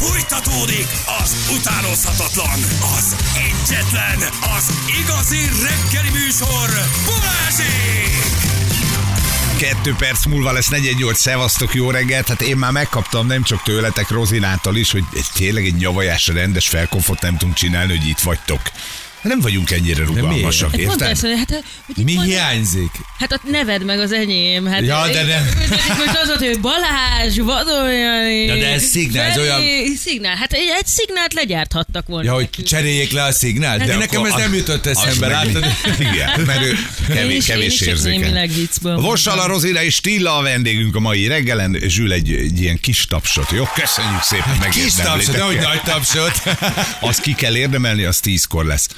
Fújtatódik az utánozhatatlan, az egyetlen, az igazi reggeli műsor, Balázsék! 2 perc múlva lesz 418, szevasztok, jó reggelt. Hát én már megkaptam nem csak tőletek, Rozinától is, hogy tényleg egy nyavajásra rendes felkonfot nem tudunk csinálni, hogy itt vagytok. Nem vagyunk ennyire rugalmasak, érted? Mi hiányzik? Hát ott neved meg az enyém. Hát ja, de nem. Most az ott, hogy Balázs, Vadoljani. Ja, de ez szignál, olyan... Szignál, hát egy szignált legyárthattak volna. Ja, hogy nekünk cseréljék le a szignált. De nekem ez nem jutott eszembe, látod? Igen, mert ő kevés érzékeny. Vossala, Rozira és Tilla a vendégünk a mai reggelen. Zsül egy ilyen kis tapsot, jó? Köszönjük szépen, megérdemlétek. Kis tapsot, nehogy nagy tapsot. Azt ki kell érdemelni, az 10-kor lesz.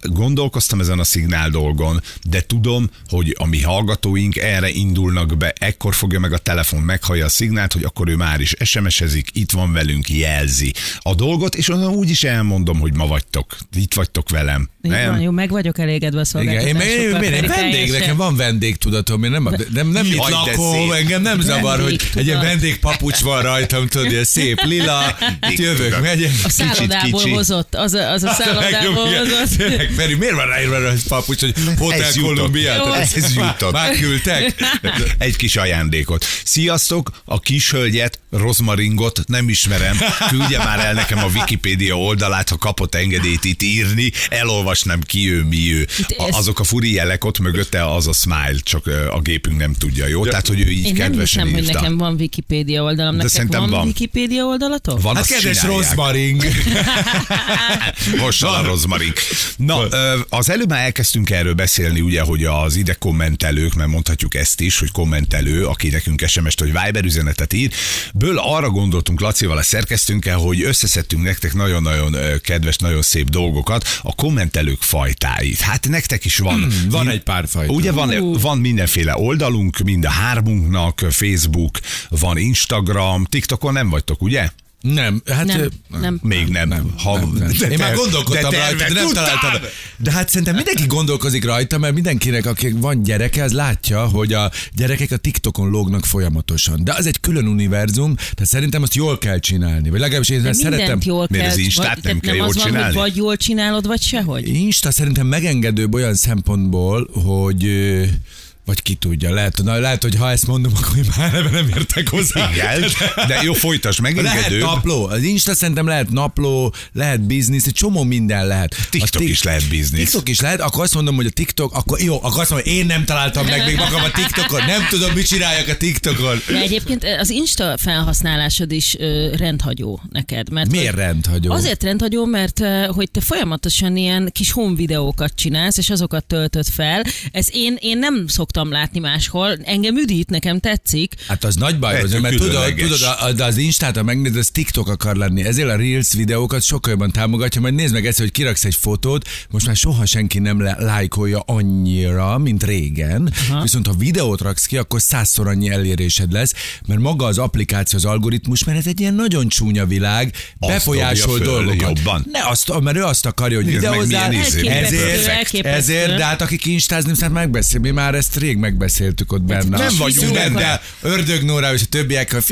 Gondolkoztam ezen a szignál dolgon, de tudom, hogy a mi hallgatóink erre indulnak be, ekkor fogja meg a telefon, meghallja a szignált, hogy akkor ő már is SMS-ezik, itt van velünk, jelzi a dolgot, és onnan úgy is elmondom, hogy ma vagytok, itt vagytok velem. Nem? Van, jó, meg vagyok elégedve a szolgáltatásokkal. Én vendég, nekem van vendégtudatom, én nem itt lakom, engem nem zavar, hogy egy ilyen vendégpapucs van rajtam, tudod, ilyen szép lila, itt jövök, megyek. A szállodából hozott, az a szállodából hozott. Feri, miért van ráírva az papucs, hogy Hotel Columbia? Ez jutott. Már küldtek? Egy kis ajándékot. Sziasztok, a kis hölgyet, Rozmaringot nem ismerem. Küldje már el nekem a Wikipédia oldalát, ha kapott engedélyt itt írni. Elolvasnám, ki ő, mi ő. Azok a furi jelek ott mögötte, az a smile, csak a gépünk nem tudja, jó? Tehát, hogy ő így én kedvesen írta. Én nem hiszem, hogy nekem van Wikipédia oldalam. De nektek van Wikipédia oldalatok? Van, hát kedves Rozmaring! Most a Rozmaring. Na, az előbb már elkezdtünk erről beszélni, ugye, hogy az ide kommentelők, mert mondhatjuk ezt is, hogy kommentelő, aki nekünk SMS-t vagy Viber üzenetet ír, ből arra gondoltunk Lacival, a szerkesztünkkel, hogy összeszedtünk nektek nagyon-nagyon kedves, nagyon szép dolgokat, a kommentelők fajtáit. Hát nektek is van. Van egy pár fajta. Ugye van mindenféle oldalunk, mind a hármunknak, Facebook, van Instagram, TikTokon nem vagytok, ugye? Nem, hát nem. Még nem. Én már gondolkodtam rajta, de nem találtam. De hát szerintem mindenki gondolkozik rajta, mert mindenkinek, akinek van gyereke, az látja, hogy a gyerekek a TikTokon lógnak folyamatosan. De az egy külön univerzum, tehát szerintem azt jól kell csinálni. Vagy legalábbis én szeretem. Miért az Instát nem kell jól csinálni? Van, vagy jól csinálod, vagy sehogy. Insta szerintem megengedőbb olyan szempontból, hogy... Vagy ki tudja, lehet, hogy ha ezt mondom, akkor én már ebben nem értek hozzá. Igen, de jó, folytasd, megengedő. Lehet napló, az Insta szerintem lehet napló, lehet biznisz, egy csomó minden lehet. TikTok is lehet biznisz. TikTok is lehet, akkor azt mondom, hogy a TikTok, akkor jó, akkor azt mondom, hogy én nem találtam meg még magam a TikTokon, nem tudom, mit csináljak a TikTokon. De egyébként az Insta felhasználásod is rendhagyó neked. Mert miért rendhagyó? Azért rendhagyó, mert hogy te folyamatosan ilyen kis home videókat csinálsz, és azokat töltöd fel. Ez én nem szoktam látni máshol. Engem üdít, nekem tetszik. Hát az nagy baj, az, mert tudod, az Instát, ha megnézed, az TikTok akar lenni. Ezért a Reels videókat sokkal jobban támogatja, majd nézd meg ezt, hogy kiraksz egy fotót, most már soha senki nem lájkolja annyira, mint régen, viszont ha videót raksz ki, akkor 100-szor annyi elérésed lesz, mert maga az applikáció, az algoritmus, mert ez egy ilyen nagyon csúnya világ, befolyásol dolgokat. Mert ő azt akarja, hogy videózzál. Ezért, de hát akik instázni, megbeszélni már ezt rég megbeszéltük ott benne. Nem vagyunk benne, Ördög Nóra és a többiek, a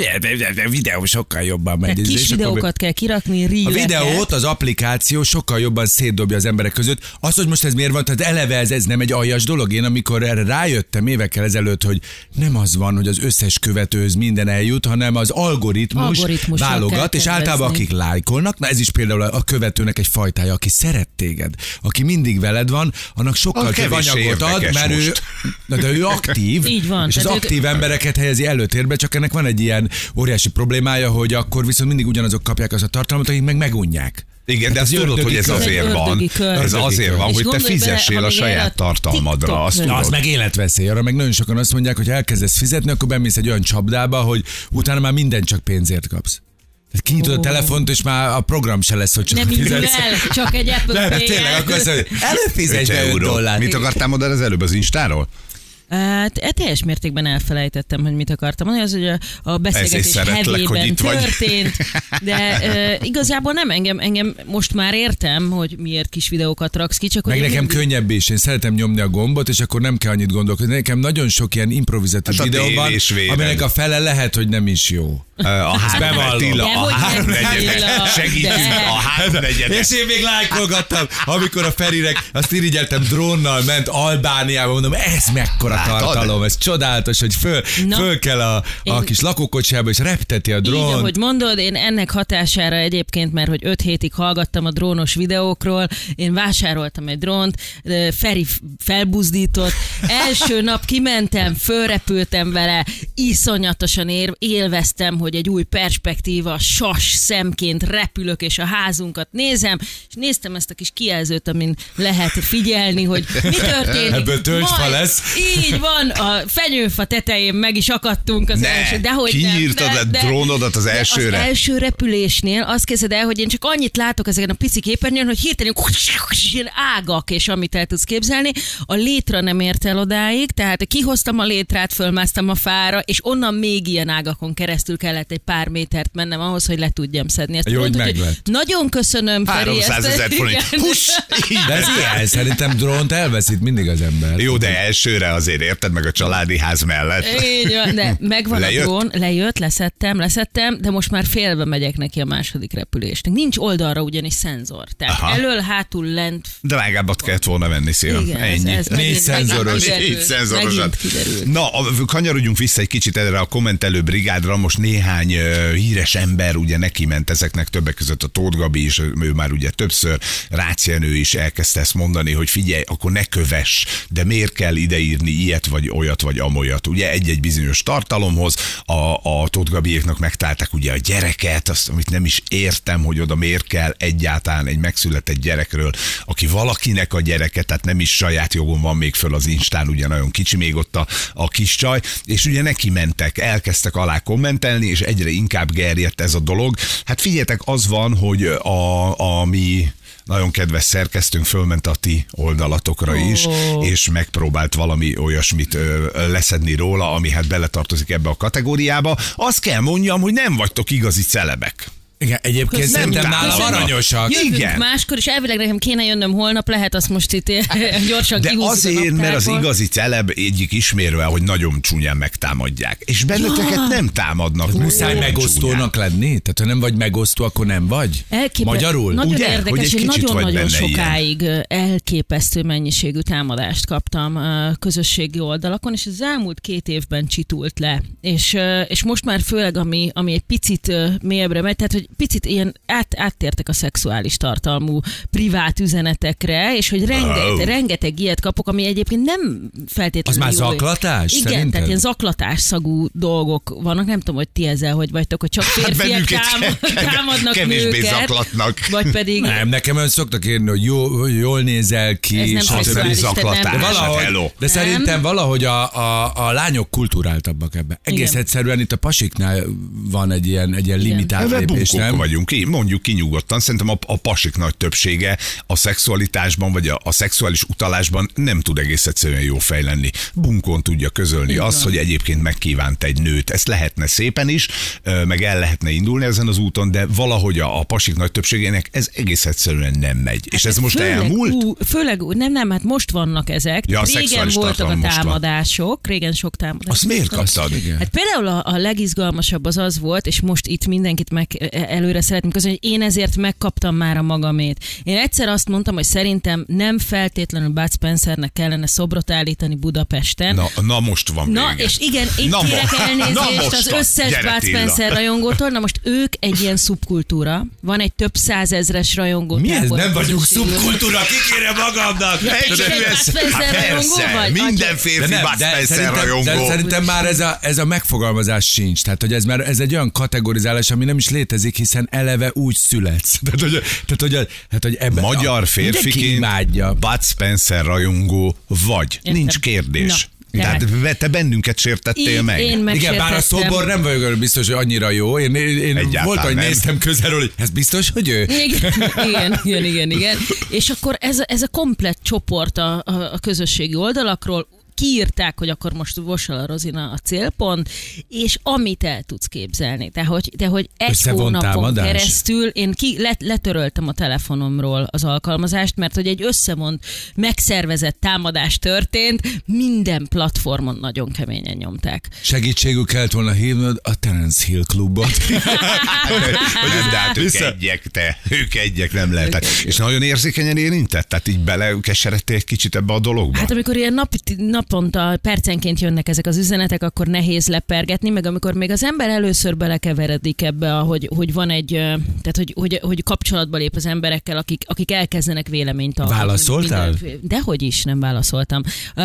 videó sokkal jobban megy. Tehát kis videókat kell kirakni, reeleket. A videót az applikáció sokkal jobban szétdobja az emberek között. Az, hogy most ez miért van, tehát eleve ez nem egy aljas dolog. Én amikor erre rájöttem évekkel ezelőtt, hogy nem az van, hogy az összes követőhöz minden eljut, hanem az algoritmus válogat, és általában akik lájkolnak, na ez is például a követőnek egy fajtája, aki szeret téged, aki mindig veled van, annak sokkal több anyagot ad, mert ő... Na, de ő aktív, így van, és az aktív embereket helyezi előtérbe, csak ennek van egy ilyen óriási problémája, hogy akkor viszont mindig ugyanazok kapják azt a tartalmat, akik meg megunják. Igen, de azt tudod, hogy ez azért van. Ez azért van, hogy te fizessél a saját tartalmadra. Az meg életveszély. Arra meg nagyon sokan azt mondják, hogy ha elkezdesz fizetni, akkor bemész egy olyan csapdába, hogy utána már minden csak pénzért kapsz. Kinyitod a telefont, és már a program se lesz, hogy csak nem fizetsz. Csak egy Apple Pay. Tényleg, akkor előfizesd $5. Mit akartál mondani az előbb az Instáról? Hát teljes mértékben elfelejtettem, hogy mit akartam mondani, az, hogy a beszélgetés hevében történt, de igazából nem engem most már értem, hogy miért kis videókat raksz ki, csak... Meg nekem könnyebb is, én szeretem nyomni a gombot, és akkor nem kell annyit gondolkodni. Nekem nagyon sok ilyen improvizatív videó van, aminek a fele lehet, hogy nem is jó. A háromnegyedek. Segítünk a háromnegyedek. És én még lájkolgattam, amikor a Ferirek, azt irigyeltem, drónnal ment Albániába, mondom, ez mekkora tartalom, ez csodálatos, hogy föl kell a kis lakókocsába, és repteti a drón. Így, ahogy mondod, én ennek hatására egyébként, mert hogy 5 hétig hallgattam a drónos videókról, én vásároltam egy drónt, Feri felbuzdított, első nap kimentem, fölrepültem vele, iszonyatosan élveztem, hogy egy új perspektíva, sas szemként repülök, és a házunkat nézem, és néztem ezt a kis kijelzőt, amin lehet figyelni, hogy mi történik. Ebből tölgyfa lesz. Így van, a fenyőfa tetején meg is akadtunk az első. Dehogy kinyírtad nem, de, a drónodat az elsőre. Az első repülésnél azt kezded el, hogy én csak annyit látok ezeken a pici képernyőn, hogy hirtelen ágak, és amit el tudsz képzelni. A létra nem ért el odáig, tehát kihoztam a létrát, fölmásztam a fára, és onnan még ilyen ágakon keresztül kellett egy pár métert mennem ahhoz, hogy le tudjam szedni. Ezt jó, mondtuk, hogy nagyon köszönöm, Feri. 300 000 forint. De ez ilyen, szerintem drónt elveszít mindig az ember. Jó, de elsőre azért érted, meg a családi ház mellett. Így van, de megvan a drón, lejött, leszettem, de most már félbe megyek neki a második repülésnek. Nincs oldalra ugyanis szenzor. Tehát elől, hátul, lent. Drágábbat kellett volna venni, szívem. Ennyi. 4 szenzorosat. Na, kanyarodjunk vissza egy kicsit erre a kommentelő brigádra. Most néhány híres ember ugye neki ment ezeknek, többek között a Tóth Gabi is, ő már ugye többször, Rácz Jenő is elkezdte ezt mondani, hogy figyelj, akkor ne kövess, de miért kell ideírni ilyet, vagy olyat, vagy amolyat. Ugye egy-egy bizonyos tartalomhoz a Tóth Gabiéknak megtalálták ugye a gyereket, azt, amit nem is értem, hogy oda miért kell egyáltalán egy megszületett gyerekről, aki valakinek a gyereke, tehát nem is saját jogon van még föl az Instán, ugye nagyon kicsi még ott a kis csaj, és ugye neki mentek, elkezdtek alá kommentelni, és egyre inkább gerjedt ez a dolog. Hát figyeljetek, az van, hogy a mi nagyon kedves szerkesztőnk fölment a ti oldalatokra is, és megpróbált valami olyasmit leszedni róla, ami hát beletartozik ebbe a kategóriába. Azt kell mondjam, hogy nem vagytok igazi celebek. Igen, egyébként szerintem nálam aranyosak. Igen. Máskor is elvileg nekem kéne jönnöm holnap, lehet azt most itt gyorsan kihúzzuk a naptárból. De azért, mert az igazi celeb egyik ismérve, hogy nagyon csúnyán megtámadják. És benneteket nem támadnak. Muszáj megosztónak lenni? Tehát ha nem vagy megosztó, akkor nem vagy? Magyarul? Nagyon ugye? Érdekes, hogy nagyon-nagyon sokáig elképesztő mennyiségű támadást kaptam a közösségi oldalakon, és az elmúlt 2 évben csitult le. És most már főleg, ami egy picit mélyebbre megy, tehát, hogy picit ilyen áttértek a szexuális tartalmú privát üzenetekre, és hogy rengeteg ilyet kapok, ami egyébként nem feltétlenül... Az már zaklatás? Igen, szerinted? Tehát ilyen zaklatás szagú dolgok vannak, nem tudom, hogy ti ezzel hogy vagytok, hogy csak férfiak támadnak nőket, zaklatnak. Vagy pedig... Nem, nekem ön szoktak érni, hogy jól nézel ki, ez nem szexuális zaklatás. Nem. De szerintem valahogy a lányok kulturáltabbak ebben. Egész igen. Egyszerűen itt a pasiknál van egy ilyen limitált lépés. Nem vagyunk, mondjuk ki nyugodtan, szerintem a pasik nagy többsége a szexualitásban, vagy a szexuális utalásban nem tud egész egyszerűen jó fejlenni. Bunkon tudja közölni azt, hogy egyébként megkívánt egy nőt. Ezt lehetne szépen is, meg el lehetne indulni ezen az úton, de valahogy a pasik nagy többségének ez egész egyszerűen nem megy. Hát és ez most főleg, elmúlt? Főleg, nem, hát most vannak ezek. Ja, régen voltak a támadások, régen sok támadások. Azt miért kaptad? Hát például a legizgalmasabb az volt, és most itt mindenkit meg előre szeretném közölni, hogy én ezért megkaptam már a magamét. Én egyszer azt mondtam, hogy szerintem nem feltétlenül Bud Spencernek kellene szobrot állítani Budapesten. Na most van vége. Na, és igen, én kérek elnézést az összes Bud Spencer rajongótól. Na most ők egy ilyen szubkultúra. Van egy több százezres rajongó. Mi ez? Nem vagyunk szubkultúra, kikére magamnak! Minden férfi Bud Spencer rajongó. Szerintem már ez a megfogalmazás sincs. Tehát, hogy ez egy olyan kategorizálás, ami nem is létezik, hiszen eleve úgy születsz. Tehát, hogy ebben magyar férfiként Bud Spencer rajongó vagy. Értem. Nincs kérdés. No. Tehát te bennünket sértettél meg. Igen, bár a szobor nem vagyok biztos, hogy annyira jó. Én volt, hogy néztem közelről, hogy ez biztos, hogy ő? Igen. És akkor ez a komplett csoport a közösségi oldalakról kiírták, hogy akkor most vossal a rozina a célpont, és amit el tudsz képzelni. De hogy egy hónapon keresztül én letöröltem a telefonomról az alkalmazást, mert hogy egy összevont, megszervezett támadás történt, minden platformon nagyon keményen nyomták. Segítségül kellett volna hívnod a Terence Hill klubot. De hát ők egyek nem lehetek. És nagyon érzékenyen érintett? Tehát így belekeseredtél egy kicsit ebbe a dologba? Hát amikor ilyen naponta percenként jönnek ezek az üzenetek, akkor nehéz lepergetni, meg amikor még az ember először belekeveredik ebbe, hogy van egy, tehát hogy kapcsolatba lép az emberekkel, akik elkezdenek véleményt alkotni. Válaszoltál? Dehogy is nem válaszoltam.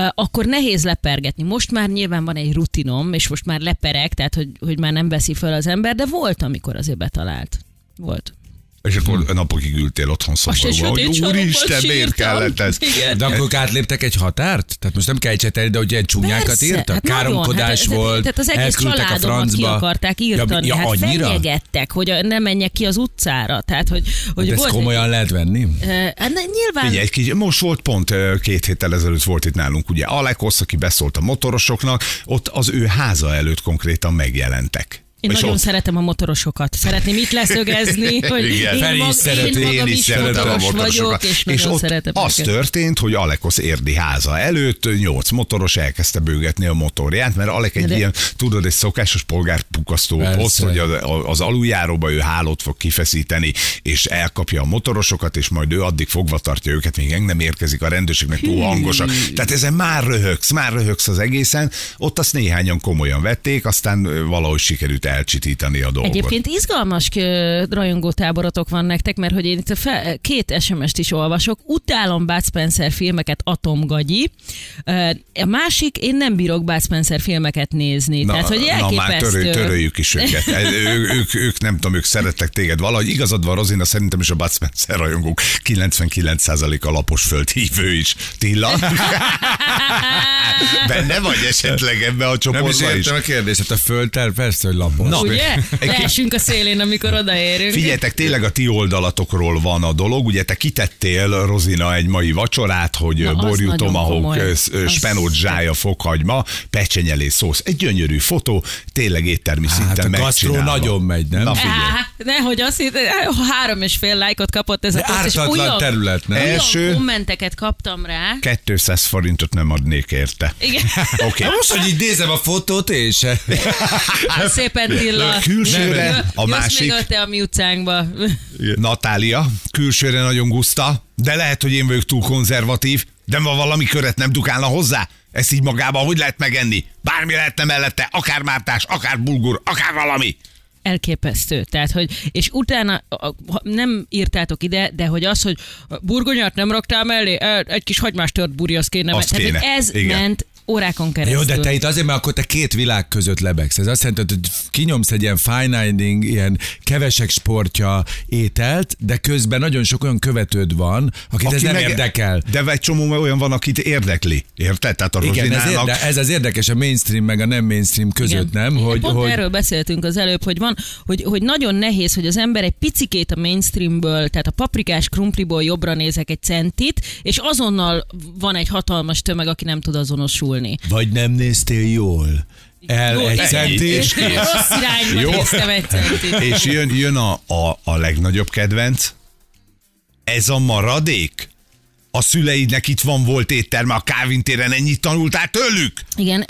Akkor nehéz lepergetni. Most már nyilván van egy rutinom, és most már leperek, tehát hogy már nem veszi fel az ember, de volt, amikor azért betalált. Volt. És akkor napokig ültél otthon szomorúan, hogy úristen, miért kellett ez? De akkor átléptek egy határt? Tehát most nem kell ecsetelni, de hogy ilyen csúnyákat írtak? Hát káromkodás volt, tehát az egész családomat ki akarták írtani, ja, hát fenyegettek, hogy ne menjek ki az utcára. Tehát, hogy de ezt komolyan lehet venni? Hát nyilván... Figyelj, most volt pont 2 héttel ezelőtt volt itt nálunk, ugye Alekosz, aki beszólt a motorosoknak, ott az ő háza előtt konkrétan megjelentek. Én nagyon szeretem a motorosokat. Szeretném itt leszögezni, hogy én magam is szeretem motoros vagyok, és nagyon szeretem őket. És az történt, hogy Alekosz érdi háza előtt 8 motoros elkezdte bőgetni a motorját, mert Alek egy ilyen, tudod, egy szokásos polgárpukasztó poszt, hogy az aluljáróba ő hálót fog kifeszíteni, és elkapja a motorosokat, és majd ő addig fogva tartja őket, még nem érkezik a rendőrség, meg túl hangosak. Tehát ezen már röhögsz az egészen. Ott azt néhányan komolyan vették, aztán valahogy sikerült elcsitítani a dolgot. Egyébként izgalmas rajongótáborotok van nektek, mert hogy én itt 2 SMS-t is olvasok, utálom Bud Spencer filmeket, atomgagyi. A másik, én nem bírok Bud Spencer filmeket nézni. Na, tehát, hogy elképesztő. Na már töröljük is őket. Ők nem tudom, ők szerettek téged valahogy. Igazad van, Rozina, szerintem is a Bud Spencer rajongók 99%-a lapos földhívő is. Tilla? Benne vagy esetleg ebbe a csoportban is? Nem is értem a kérdést, a földtel persze, hogy lapos. Na, ugye? Leesünk a szélén, amikor odaérünk. Figyeljetek, tényleg a ti oldalatokról van a dolog. Ugye te kitettél, Rozina, egy mai vacsorát, hogy borjú tomahawk, spenót zsája, fokhagyma, pecsenyelé szósz. Egy gyönyörű fotó, tényleg éttermi szinten megcsinálva. Hát a gasztró nagyon megy, nem? Na figyelj. Nehogy azt hitt, 3,5 lájkot kapott ez a poszt, és olyan kommenteket kaptam rá. 200 forintot nem adnék érte. Igen. Okay. Na most, hogy így nézem a fotót, és... Tilla. Külsőre a másik. Jössz még a mi utcánkba. Natália, külsőre nagyon guszta, de lehet, hogy én vagyok túl konzervatív, de ma valami köret nem dukálna hozzá. Ezt így magában hogy lehet megenni? Bármi lehetne mellette, akár mártás, akár bulgur, akár valami. Elképesztő. Tehát, hogy, és utána nem írtátok ide, de hogy az, hogy burgonyát nem raktál mellé, egy kis hagymás tört burja, az kéne. Azt kéne. Tehát, ez igen. Ment órákon keresztül. Jó, de te itt azért, mert akkor te 2 világ között lebegsz. Ez azt jelenti, hogy kinyomsz egy ilyen fine dining, ilyen kevesek sportja ételt, de közben nagyon sok olyan követőd van, akit ez nem érdekel. De egy csomó olyan van, akit érdekli. Érted? Tehát a igen, ez az érdekes a mainstream meg a nem mainstream között, igen. Nem? Pont erről beszéltünk az előbb, hogy van, hogy nagyon nehéz, hogy az ember egy picikét a mainstreamből, tehát a paprikás krumpliból jobbra nézek egy centit, és azonnal van egy hatalmas tömeg, aki nem tud azonosulni. Vagy nem néztél jól. El egy centis. Rossz irányba néztem egy centis. És jön a legnagyobb kedvenc. Ez a maradék. A szüleidnek itt volt étterme a Kávin téren, ennyit tanultál tőlük? Igen,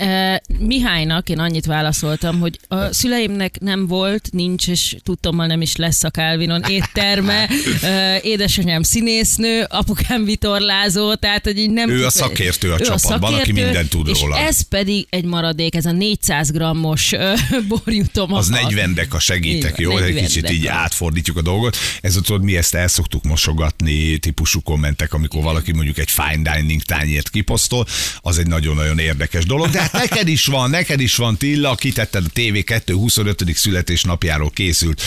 Mihálynak én annyit válaszoltam, hogy a szüleimnek nem volt, nincs, és tudtommal nem is lesz a Kávinon étterme. Édesanyám színésznő, apukám vitorlázó, tehát hogy így nem... Ő a szakértő a csapatban, aki mindent tud róla. És ez pedig egy maradék, ez a 400 g-os borjú tomahawk. Az 40 deka, segítek, jó? Egy kicsit így átfordítjuk a dolgot. Ez tudod, mi ezt el szoktuk mosogatni, típusú kommentek, amikor valaki mondjuk egy fine dining tányért kiposztol, az egy nagyon-nagyon érdekes dolog. De hát neked is van, Tilla, kitetted a TV2 25. születésnapjáról készült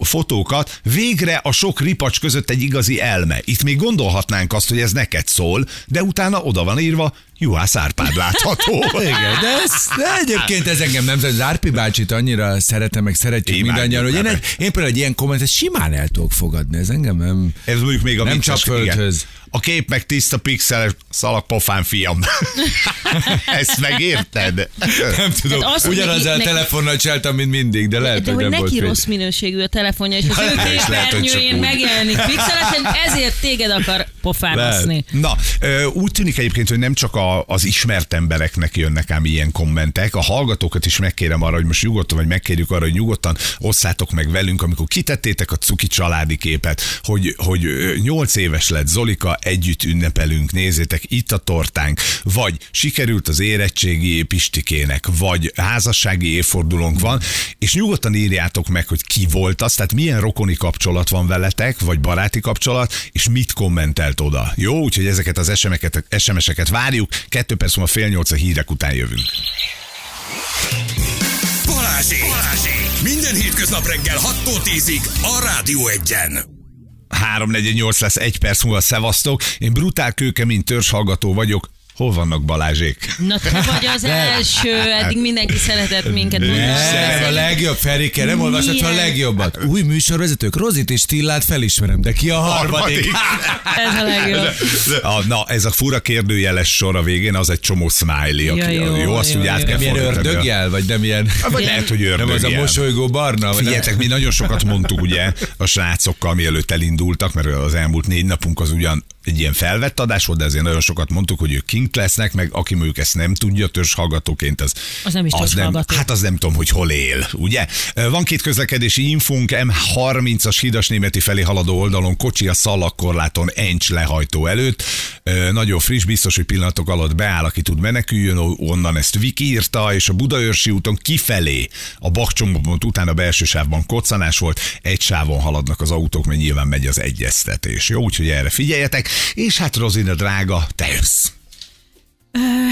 fotókat. Végre a sok ripacs között egy igazi elme. Itt még gondolhatnánk azt, hogy ez neked szól, de utána oda van írva, Juhász Árpád látható. Igen, de egyébként ez engem nem, az Árpi bácsit annyira szeretem, meg szeretjük mindannyian, hogy én például egy ilyen kommentet simán el tudok fogadni, ez engem nem... Ez mondjuk még a nem csak földhöz. A kép meg tiszta pixeles szalag pofán, fiam. Ezt megérted? Nem tudom. Hát ugyanazzal telefonnal csináltam, mint mindig, de lehet, de hogy nem volt neki rossz minőségű a telefonja, és az ő képernyőjén megjelenik pixelesen, ezért téged akar pofárászni. Na, úgy tűnik egyébként, hogy nem csak az ismert embereknek jönnek ám ilyen kommentek. A hallgatókat is megkérem arra, hogy most nyugodtan, vagy megkérjük arra, hogy nyugodtan osszátok meg velünk, amikor kitettétek a cuki családi képet, hogy 8 éves lett Zolika, együtt ünnepelünk, nézzétek, itt a tortánk, vagy sikerült az érettségi Pistikének, vagy házassági évfordulónk van, és nyugodtan írjátok meg, hogy ki volt az, tehát milyen rokoni kapcsolat van veletek, vagy baráti kapcsolat, és mit kommentelt oda. Jó, úgyhogy ezeket az SMS-eket várjuk, 7:05 a hírek után jövünk. Balázsék! Minden hétköznap reggel 6-tól 10-ig a Rádió 1-en. 3:48 lesz, 1 perc múlva, szevasztok. Én brutál kőkemény törzshallgató vagyok. Hol vannak Balázsék? Na, te vagy az első, eddig mindenki szeretett minket. A legjobb, Ferike, nem olvasod a legjobbat. Új műsorvezetők, Rozit és Tillát felismerem, de ki a harmadik? Ez a legjobb. Na, ez a fura kérdőjeles sor a végén, az egy csomó smiley, aki jó, azt úgy át kell fordítani. Milyen ördögjel, vagy nem ilyen? Vagy lehet, hogy ördögjel. Nem az a mosolygó barna? Figyeljetek, mi nagyon sokat mondtuk ugye a srácokkal, mielőtt elindultak, mert az elmúlt 4 napunk az ugyan egy ilyen felvett adás volt, de azért nagyon sokat mondtuk, hogy ők kint lesznek, meg aki mondjuk ezt nem tudja, törzshallgatóként az nem is törzshallgató. Hát az nem tudom, hogy hol él, ugye? Van 2 közlekedési infunk, M30-as Hidasnémeti felé haladó oldalon kocsi a szalagkorláton Encs lehajtó előtt. Nagyon friss, biztos, hogy pillanatok alatt beáll, aki tud meneküljön, onnan ezt Viki írta, és a Budaörsi úton kifelé a Bakcsomópont után a belső sávban koccanás volt, egy sávon haladnak az autók, mert nyilván megy az egyeztetés. Jó, úgyhogy erre figyeljetek. És hát Rozina drága, te jössz.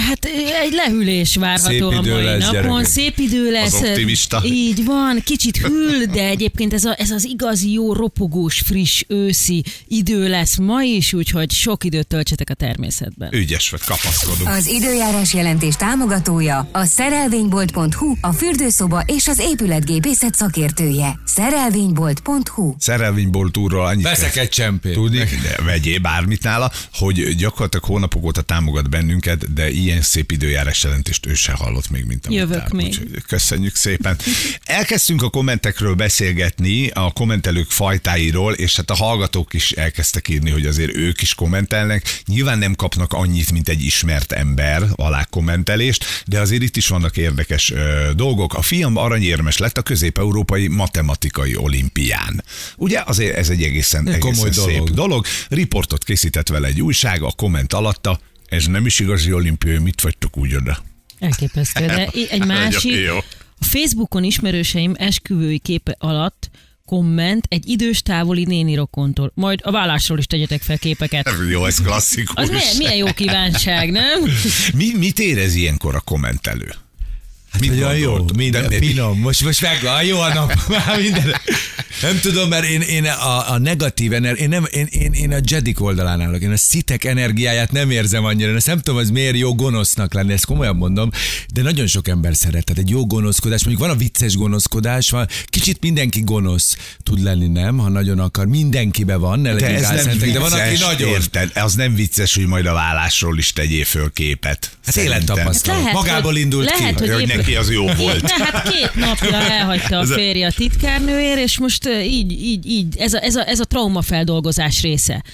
Hát egy lehűlés várható a mai lesz, napon. Gyerekek. Szép idő lesz. Az optimista. Így van, kicsit hűl, de egyébként ez az igazi jó, ropogós, friss, őszi idő lesz ma is, úgyhogy sok időt töltsetek a természetben. Ügyes vagy, kapaszkodunk. Az időjárás jelentés támogatója a szerelvénybolt.hu, a fürdőszoba és az épületgépészet szakértője. Szerelvénybolt.hu. Szerelvénybolt úrral annyit veszek egy csempét. Tudnék, vegyél bármit nála, hogy gyakorlatilag hónapok óta támogat bennünket, de ilyen szép időjárás jelentést ő se hallott még, mint amit jövök még. Úgyhogy köszönjük szépen. Elkezdtünk a kommentekről beszélgetni, a kommentelők fajtáiról, és hát a hallgatók is elkezdtek írni, hogy azért ők is kommentelnek. Nyilván nem kapnak annyit, mint egy ismert ember alá kommentelést, de azért itt is vannak érdekes dolgok. A fiam aranyérmes lett a közép-európai matematikai olimpián. Ugye azért ez egy egészen szép dolog. Riportot készített vele egy újság, a komment alatta: ez nem is igazi olimpiai, mit vagytok úgy oda? Elképesztő, de egy másik. A Facebookon ismerőseim esküvői képe alatt komment egy idős távoli néni rokontól. Majd a vállásról is tegyetek fel képeket. Jó, ez klasszikus. Az milyen jó kívánság, nem? Mit érez ilyenkor a kommentelő? Hát olyan jó, minden pinom. Most meg jó a nap, már minden. Nem tudom, mert én a negatív energiát, én a Jedik oldalán állok, én a szitek energiáját nem érzem annyira, ezt nem tudom, az miért jó gonosznak lenni, ezt komolyan mondom, de nagyon sok ember szeret, tehát egy jó gonoszkodás, mondjuk van a vicces gonoszkodás, van, kicsit mindenki gonosz tud lenni, nem, ha nagyon akar, mindenkibe van, ne legyünk álszentek, de van, aki nagyon. Érted, az nem vicces, hogy majd a vállásról is tegyél föl képet. Hát élettapasztalat, magából indult lehet, ki. Hogy neki az jó volt. Na, hát 2 napja elhagyta a férje a titkárnőért, és most így, ez a traumafeldolgozás része.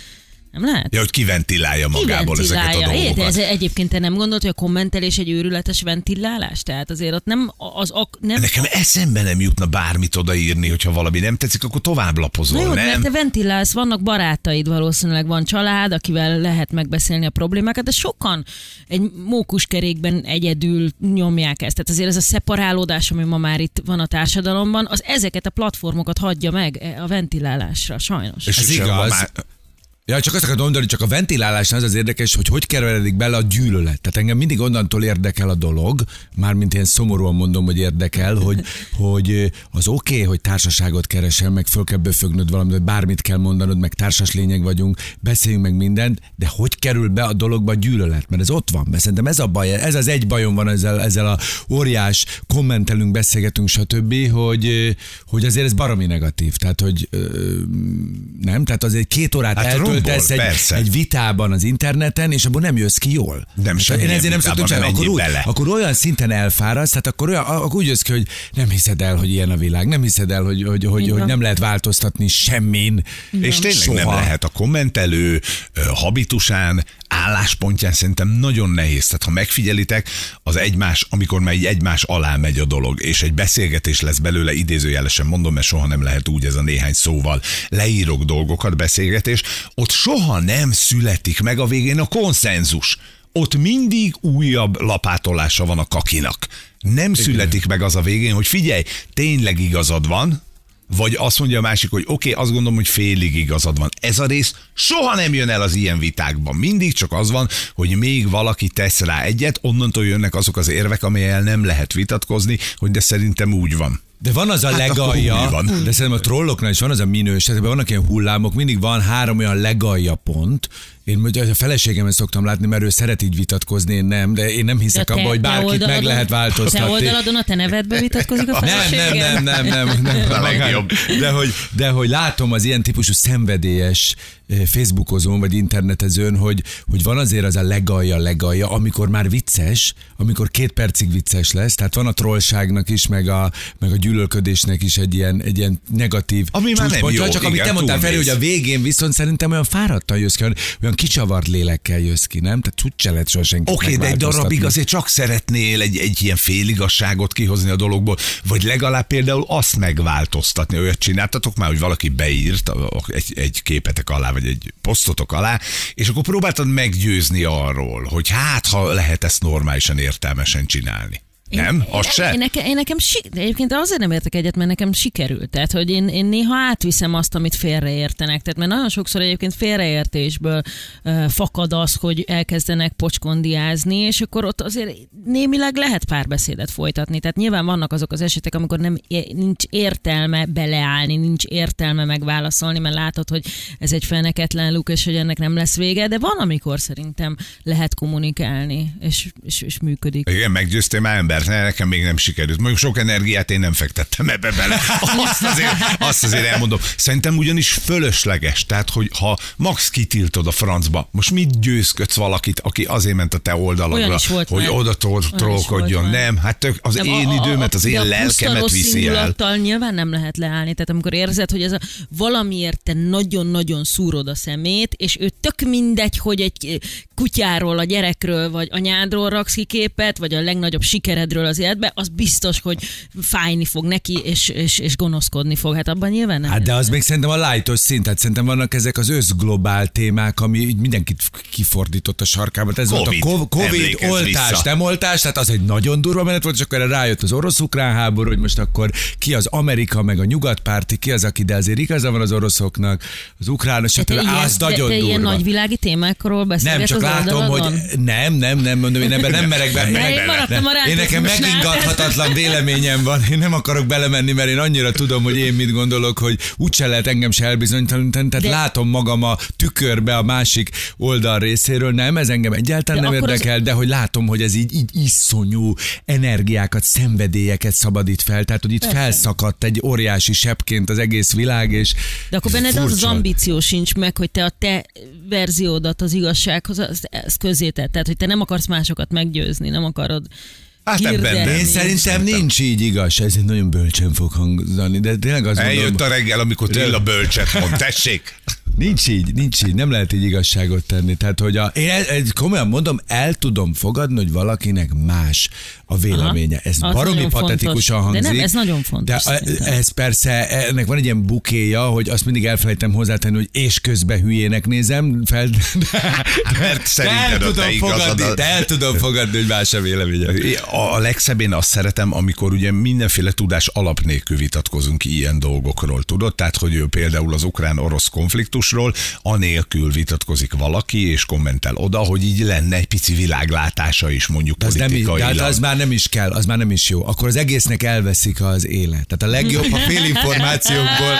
Nem lehet? Ja, hogy kiventilálja magából ezeket a dolgokat. Ez egyébként te nem gondolt, hogy a kommentelés egy őrületes ventilálás? Tehát azért ott nem az... nem... Nekem eszembe nem jutna bármit odaírni, hogyha valami nem tetszik, akkor tovább lapozol, jó, nem? Mert te ventilálsz, vannak barátaid valószínűleg, van család, akivel lehet megbeszélni a problémákat, de sokan egy mókuskerékben egyedül nyomják ezt. Tehát azért ez a szeparálódás, ami ma már itt van a társadalomban, az ezeket a platformokat hagyja meg a ventilálásra, sajnos. És ez igaz. Ja, csak azt akarod mondani, csak a ventilálásnál az érdekes, hogy keveredik bele a gyűlölet. Tehát engem mindig onnantól érdekel a dolog, mármint én szomorúan mondom, hogy érdekel, hogy az oké, hogy társaságot keresel, meg föl kell böfögnöd valamit, vagy bármit kell mondanod, meg társas lények vagyunk, beszéljünk meg mindent, de hogy kerül be a dologba a gyűlölet? Mert ez ott van, mert szerintem ez a baj, ez az egy bajom van ezzel a óriás kommentelünk, beszélgetünk, stb., hogy azért ez baromi negatív. Tehát, hogy nem, tehát azért 2 órát eltölt. beleültelsz egy vitában az interneten, és abból nem jössz ki jól. Nem semmi. Én ezért nem szoktam csinálni. Akkor olyan szinten elfáradsz, tehát akkor úgy jössz ki, hogy nem hiszed el, hogy ilyen a világ, nem hiszed el, hogy nem lehet változtatni semmin. És tényleg soha. Nem lehet a kommentelő habitusán, álláspontján szerintem nagyon nehéz. Tehát ha megfigyelitek, az egymás, amikor már így egymás alá megy a dolog, és egy beszélgetés lesz belőle, idézőjelesen mondom, mert soha nem lehet úgy ez a néhány szóval. Leírok dolgokat, beszélgetés, ott soha nem születik meg a végén a konszenzus. Ott mindig újabb lapátolása van a kakinak. Nem születik meg az a végén, hogy figyelj, tényleg igazad van, vagy azt mondja a másik, hogy oké, azt gondolom, hogy félig igazad van. Ez a rész soha nem jön el az ilyen vitákban. Mindig csak az van, hogy még valaki tesz rá egyet, onnantól jönnek azok az érvek, amelyel nem lehet vitatkozni, hogy de szerintem úgy van. De van az a legalja, de szerintem a trolloknál is van az a minőség, vannak ilyen hullámok, mindig van 3 olyan legalja pont. Én a feleségemet szoktam látni, mert ő szeret így vitatkozni, én nem, de én nem hiszek abban, hogy bárkit meg lehet változtatni. Te oldaladon a te nevedből vitatkozik a feleségem? Nem. A legjobb. De hogy látom az ilyen típusú szenvedélyes facebookozón, vagy internetezőn, hogy van azért az a legalja, amikor már vicces, amikor 2 percig vicces lesz, tehát van a trollságnak is, meg a gyűlölködésnek is egy ilyen negatív csúcspont, csak amit te mondtál Feri, hogy a végén viszont szerintem olyan fáradtan jössz ki, olyan kicsavart lélekkel jössz ki, nem? Tehát úgy se lehet soha senkit megváltoztatni. Oké, de egy darabig azért csak szeretnél egy ilyen féligasságot kihozni a dologból, vagy legalább például azt megváltoztatni, olyat csináltatok már, hogy valaki beírt egy képetek alá, vagy egy posztotok alá, és akkor próbáltad meggyőzni arról, hogy ha lehet ezt normálisan, értelmesen csinálni. Nem? Azt se? Egyébként azért nem értek egyet, mert nekem sikerült. Tehát, hogy én néha átviszem azt, amit félreértenek. Tehát, mert nagyon sokszor egyébként félreértésből fakad az, hogy elkezdenek pocskondiázni, és akkor ott azért némileg lehet párbeszédet folytatni. Tehát nyilván vannak azok az esetek, amikor nincs értelme beleállni, nincs értelme megválaszolni, mert látod, hogy ez egy feneketlen luk, és hogy ennek nem lesz vége, de van, amikor szerintem lehet kommunikálni, és működik. Igen, meggyőztél már ember. Nekem még nem sikerült. Mondjuk sok energiát én nem fektettem ebbe bele. Azt azért elmondom. Szerintem ugyanis fölösleges. Tehát, hogy ha max kitiltod a francba, most mit győzködsz valakit, aki azért ment a te oldaladra, hogy oda trollkodjon. Nem, hát az nem, én időmet, az én lelkemet viszi el. Nyilván nem lehet leállni. Tehát amikor érzed, hogy ez valamiért te nagyon-nagyon szúrod a szemét, és ő tök mindegy, hogy egy kutyáról, a gyerekről, vagy anyádról raksz ki képet, vagy a legnagyobb sikeredről az életbe, az biztos, hogy fájni fog neki, és gonoszkodni fog. Hát abban nyilván nem. Hát de az még szerintem a light-os szint. Hát szerintem vannak ezek az összglobál témák, ami mindenkit kifordított a sarkába. Tehát ez volt a Covid oltás, nem oltás, tehát az egy nagyon durva menet volt, és akkor rájött az orosz-ukrán háború, hogy most akkor ki az Amerika, meg a nyugatpárti, ki az, aki, de azért igaza van az oroszoknak, az ukrános, az nagyon durva. Ilyen nagyvilági témákról beszélgetsz. Nem, csak látom, hogy nem, mondom, én ebben nem merek benne. Én nekem megingathatatlan véleményem van, én nem akarok belemenni, mert én annyira tudom, hogy én mit gondolok, hogy úgyse lehet engem se elbizonytalanítani, tehát látom magam a tükörbe a másik oldal részéről, nem, ez engem egyáltalán nem érdekel, de hogy látom, hogy ez így iszonyú energiákat, szenvedélyeket szabadít fel, tehát hogy itt felszakadt egy óriási sebként az egész világ, és de akkor benned az ambíció sincs meg, hogy te a te verziódat az igazsághoz, az közéted, tehát hogy te nem akarsz másokat meggyőzni, nem akarod. Hát ebben én szerintem nincs így igaz, ez egy nagyon bölcsen fog hangzani, de tényleg az eljött mondom, a reggel, amikor Tilla bölcset mond, tessék! Nincs így, nem lehet így igazságot tenni. Tehát, hogy én komolyan mondom, el tudom fogadni, hogy valakinek más a véleménye. Aha, ez baromi patetikusan hangzik. De nem, ez nagyon fontos. De ez persze, ennek van egy ilyen bukéja, hogy azt mindig elfelejtem hozzátenni, hogy és közben hülyének nézem fel. Mert szerinted a te igazad. El tudom fogadni, hogy más a véleménye. A legszebb én azt szeretem, amikor ugye mindenféle tudás alap nélkül vitatkozunk ilyen dolgokról, tudod? Tehát, hogy ő például az ukrán-orosz konfliktus anélkül vitatkozik valaki, és kommentel oda, hogy így lenne egy pici világlátása is, mondjuk politikailag. De az már nem is kell, az már nem is jó. Akkor az egésznek elveszik az élet. Tehát a legjobb, ha fél információkból.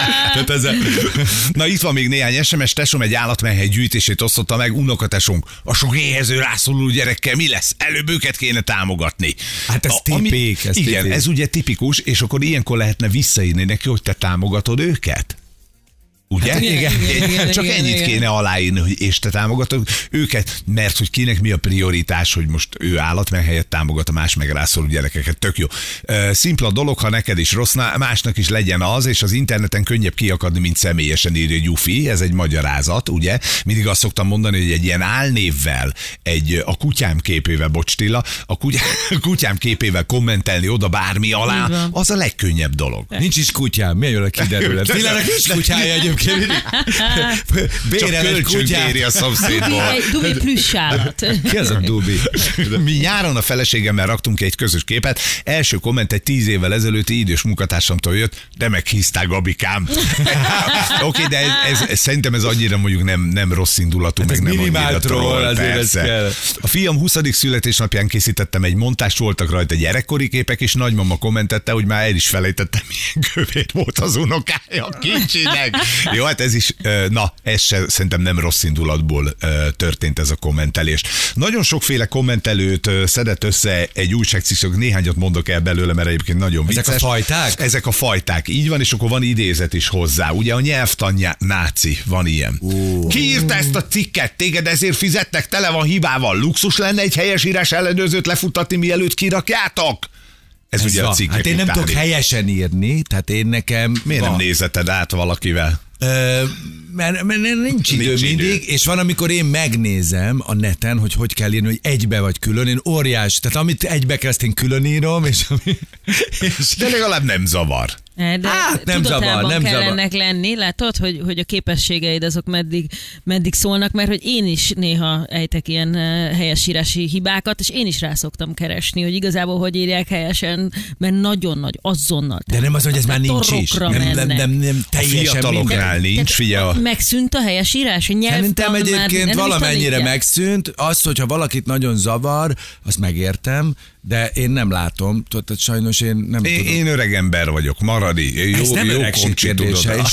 Na itt van még néhány SMS, tesóm egy állatmenhely gyűjtését osztotta meg, unokatesónk. A sok éhező rászoruló gyerekkel mi lesz? Előbb őket kéne támogatni. Hát ez tipik. Igen, ez ugye tipikus, és akkor ilyenkor lehetne visszaírni neki, hogy te támogatod őket. ugye? Hát, igen, csak ennyit kéne aláírni, hogy és te támogatod őket, mert hogy kinek mi a prioritás, hogy most ő állatmeg helyett támogat a más meg rászoruló gyerekeket. Tök jó. Szimpla dolog, ha neked is rossz, másnak is legyen az, és az interneten könnyebb kiakadni, mint személyesen, írja Gyufi, ez egy magyarázat, ugye? Mindig azt szoktam mondani, hogy egy ilyen álnévvel, a kutyám képével, bocs Tilla, a kutyám képével kommentelni oda bármi alá, az a legkönnyebb dolog. Nincs is kutyám, milyen jól a kiderület. Tillának nincs kutyája egyébként. Csak kölcsönkéri a szomszédból. Dubi plusz állat. Ki az a Dubi? Mi nyáron a feleségemmel raktunk egy közös képet. Első komment egy 10 évvel ezelőtti idős munkatársamtól jött, de meghisztál Gabikám. Oké, de ez, szerintem ez annyira mondjuk nem rossz indulatú, hát meg nem annyira troll, persze. A fiam 20. születésnapján készítettem egy montást, voltak rajta gyerekkori képek, és nagymama kommentette, hogy már el is felejtettem, milyen kövét volt az unokája a kicsinek. Jó, hát ez is, na, ez se, szerintem nem rossz indulatból történt ez a kommentelés. Nagyon sokféle kommentelőt szedett össze egy újságcikkünk, néhányat mondok el belőle, mert egyébként nagyon vicces. Ezek a fajták? Ezek a fajták, így van, és akkor van idézet is hozzá. Ugye a nyelvtanja náci, van ilyen. Ki írta ezt a cikket? Téged ezért fizettek, tele van hibával. Luxus lenne egy helyesírás ellenőrzőt lefuttatni, mielőtt kirakjátok? Ez ugye a cikkek. Hát én nem tudok helyesen írni, tehát én nekem... Miért nem nézeted át valakivel? Mert nincs idő mindig, és van, amikor én megnézem a neten, hogy kell írni, hogy egybe vagy külön, én óriás, tehát amit egybe kezd, én külön írom, és de legalább nem zavar. De hát, nem zavar, nem kell zavar. Ennek lenni, látod, hogy a képességeid azok meddig szólnak, mert hogy én is néha ejtek ilyen helyesírási hibákat, és én is rá szoktam keresni, hogy igazából hogy írják helyesen, mert nagyon nagy, azonnal. De nem az, hogy ez már nincs is. Nem teljesen nincs, figyel. Megszűnt a helyesírás, a nyelvtan. Szerintem egyébként már valamennyire megszűnt, az, hogyha valakit nagyon zavar, azt megértem, de én nem látom, tehát sajnos én nem tudom. Én öreg ember vagyok, maradi, jó komcsi tudod.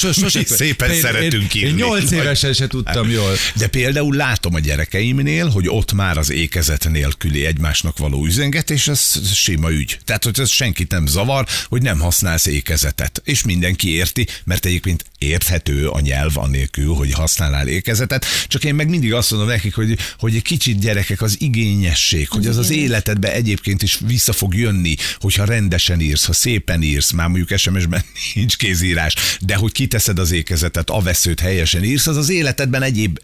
Szépen szeretünk írni. Én 8 évesen se tudtam jól. De például látom a gyerekeimnél, hogy ott már az ékezet nélküli egymásnak való üzengetés, ez sima ügy. Tehát, hogy ez senkit nem zavar, hogy nem használsz ékezetet. És mindenki érti, mert egyébként érthető a nyelv anélkül, hogy használál ékezetet. Csak én meg mindig azt mondom nekik, hogy egy kicsit gyerekek az igényesség, hogy az életedbe egyébként is vissza fog jönni, hogyha rendesen írsz, ha szépen írsz, már mondjuk SMS-ben nincs kézírás, de hogy kiteszed az ékezetet, a veszőt helyesen írsz, az az életedben egyéb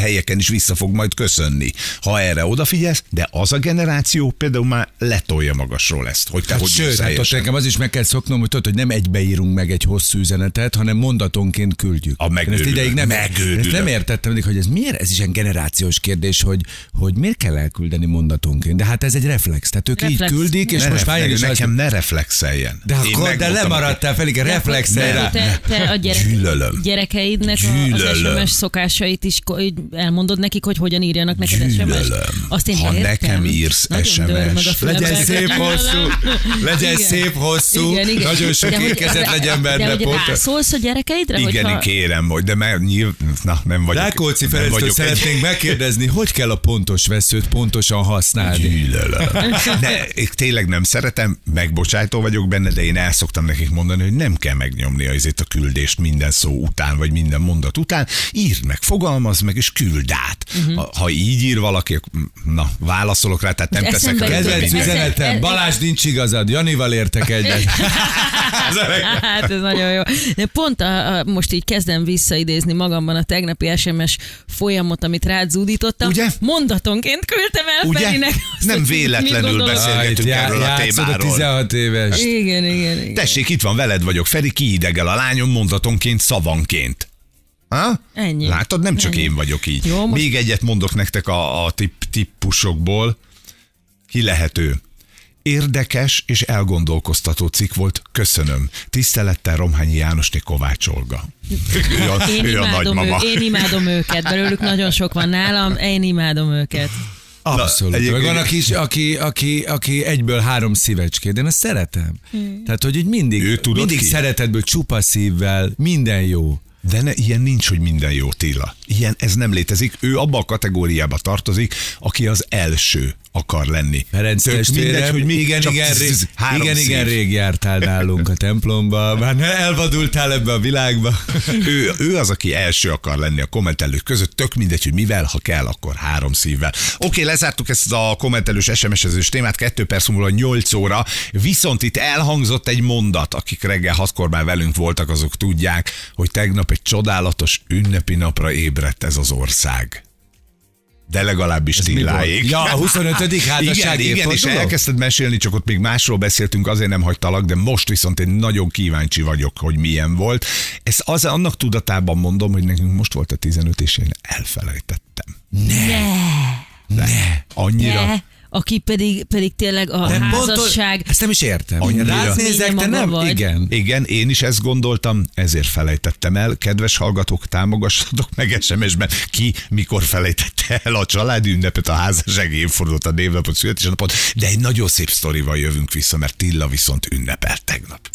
helyeken is vissza fog majd köszönni, ha erre odafigyelsz, de az a generáció például már letolja magasról ezt, hogy te hát hogy írsz helyesen. Sőt, nekem az is meg kell szoknom, hogy tudod, hogy nem egybeírunk meg egy hosszú üzenetet, hanem mondatonként küldjük. Ezt nem értettem, hogy ez miért? Ez is egy generációs kérdés, hogy miért kell elküldeni mondatonként, de hát ez egy reflex. Tehát ők reflex. Így küldik, és most már én is... Nekem ne reflexeljen. De akkor, de lemaradtál fel, igen, reflexelj rá. Te a gyerekeidnek az SMS szokásait is elmondod nekik, hogy hogyan írjanak neked SMS-t. Ha nekem írsz SMS-t. Legyen szép hosszú. Legyen szép hosszú. Nagyon sok érkezet legyen benne. De hogy rászólsz a gyerekeidre? Igen, kérem, hogy de nem vagyok. Rákóczi Ferenctől szeretnénk megkérdezni, hogy kell a pontos veszőt pontosan használni. Gyűlölöm. De én tényleg nem szeretem, megbocsájtó vagyok benne, de én el szoktam nekik mondani, hogy nem kell megnyomni azért a küldést minden szó után, vagy minden mondat után. Írd meg, fogalmazd meg, és küld át. Ha így ír valaki, na, válaszolok rá, tehát nem teszek rá. Kedvenc üzenetem, Balázs, nincs igazad, Janival értek egyet. Hát ez nagyon jó. De pont most így kezdem visszaidézni magamban a tegnapi SMS folyamot, amit rád zúdítottam. Ugye? Mondatonként küldtem el Ferinek. Nem véletlenül beszélgetünk erről a témáról. 16 éves. Igen. Tessék, itt van, veled vagyok, Feri, kiidegel a lányom mondatonként, szavanként. Ha? Ennyi. Látod, nem csak én vagyok így. Jó, most... Még egyet mondok nektek a tippusokból. Ki lehető? Érdekes és elgondolkoztató cikk volt. Köszönöm. Tisztelettel Romhányi Jánosné Kovács Olga. Én imádom őket. Belőlük nagyon sok van nálam. Én imádom őket. Abszolút. Van aki egyből 3 szívecskét, én azt szeretem. Tehát, hogy mindig szeretetből, csupa szívvel, minden jó. De ilyen nincs, hogy minden jó, Tilla. Ilyen, ez nem létezik. Ő abba a kategóriába tartozik, aki az első, akar lenni. Ferenc testvérem, mindegy, hogy mi, igen, rég jártál nálunk a templomba, már elvadultál ebbe a világba. Ő az, aki első akar lenni a kommentelők között, tök mindegy, hogy mivel, ha kell, akkor 3 szívvel. Oké, lezártuk ezt a kommentelős SMS-ezős témát, 2 perc múlva 8 óra, viszont itt elhangzott egy mondat, akik reggel 6-kor már velünk voltak, azok tudják, hogy tegnap egy csodálatos ünnepi napra ébredt ez az ország. De legalábbis Tilláig. Ja, a 25. házasságévforduló. Igen, és elkezdted mesélni, csak ott még másról beszéltünk, azért nem hagytalak, de most viszont én nagyon kíváncsi vagyok, hogy milyen volt. Ezt annak tudatában mondom, hogy nekünk most volt a 15, és én elfelejtettem. Ne! Aki pedig tényleg a de házasság... Ezt nem is értem. Rád nézek, te nem? Vagy. Igen, én is ezt gondoltam, ezért felejtettem el. Kedves hallgatók, támogassatok meg SMS-ben, ki mikor felejtette el a családi ünnepet, a házasság évfordulót, a névnapot, születésnapot, de egy nagyon szép sztorival jövünk vissza, mert Tilla viszont ünnepelt tegnap.